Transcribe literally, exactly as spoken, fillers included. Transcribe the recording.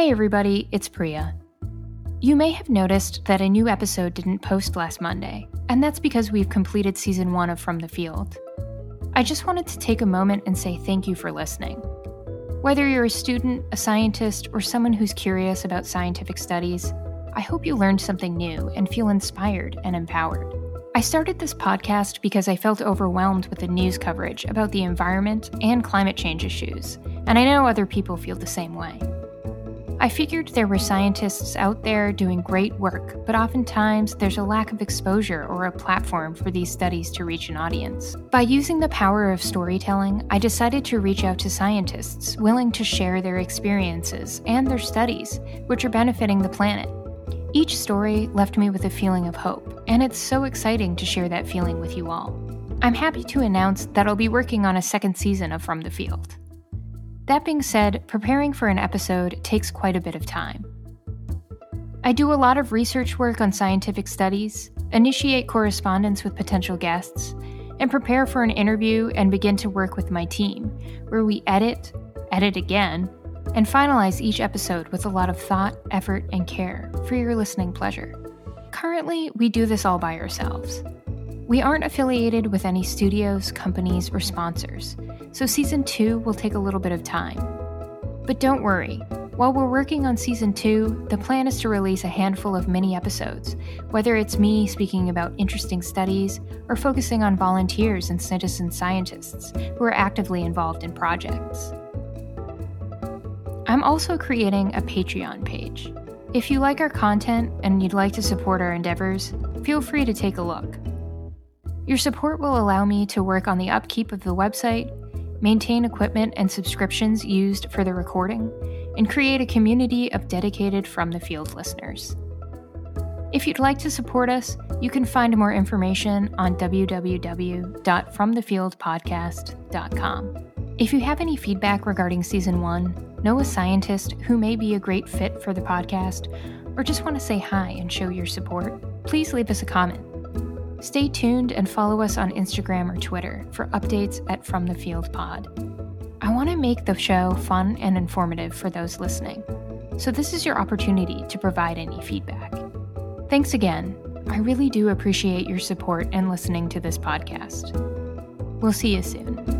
Hey everybody, it's Priya. You may have noticed that a new episode didn't post last Monday, and that's because we've completed season one of From the Field. I just wanted to take a moment and say thank you for listening. Whether you're a student, a scientist, or someone who's curious about scientific studies, I hope you learned something new and feel inspired and empowered. I started this podcast because I felt overwhelmed with the news coverage about the environment and climate change issues, and I know other people feel the same way. I figured there were scientists out there doing great work, but oftentimes there's a lack of exposure or a platform for these studies to reach an audience. By using the power of storytelling, I decided to reach out to scientists willing to share their experiences and their studies, which are benefiting the planet. Each story left me with a feeling of hope, and it's so exciting to share that feeling with you all. I'm happy to announce that I'll be working on a second season of From the Field. That being said, preparing for an episode takes quite a bit of time. I do a lot of research work on scientific studies, initiate correspondence with potential guests, and prepare for an interview and begin to work with my team, where we edit, edit again, and finalize each episode with a lot of thought, effort, and care for your listening pleasure. Currently, we do this all by ourselves. We aren't affiliated with any studios, companies, or sponsors, so season two will take a little bit of time. But don't worry, while we're working on season two, the plan is to release a handful of mini episodes, whether it's me speaking about interesting studies or focusing on volunteers and citizen scientists who are actively involved in projects. I'm also creating a Patreon page. If you like our content and you'd like to support our endeavors, feel free to take a look. Your support will allow me to work on the upkeep of the website, maintain equipment and subscriptions used for the recording, and create a community of dedicated From the Field listeners. If you'd like to support us, you can find more information on w w w dot from the field podcast dot com. If you have any feedback regarding season one, know a scientist who may be a great fit for the podcast, or just want to say hi and show your support, please leave us a comment. Stay tuned and follow us on Instagram or Twitter for updates at From the Field Pod. I want to make the show fun and informative for those listening, so this is your opportunity to provide any feedback. Thanks again. I really do appreciate your support and listening to this podcast. We'll see you soon.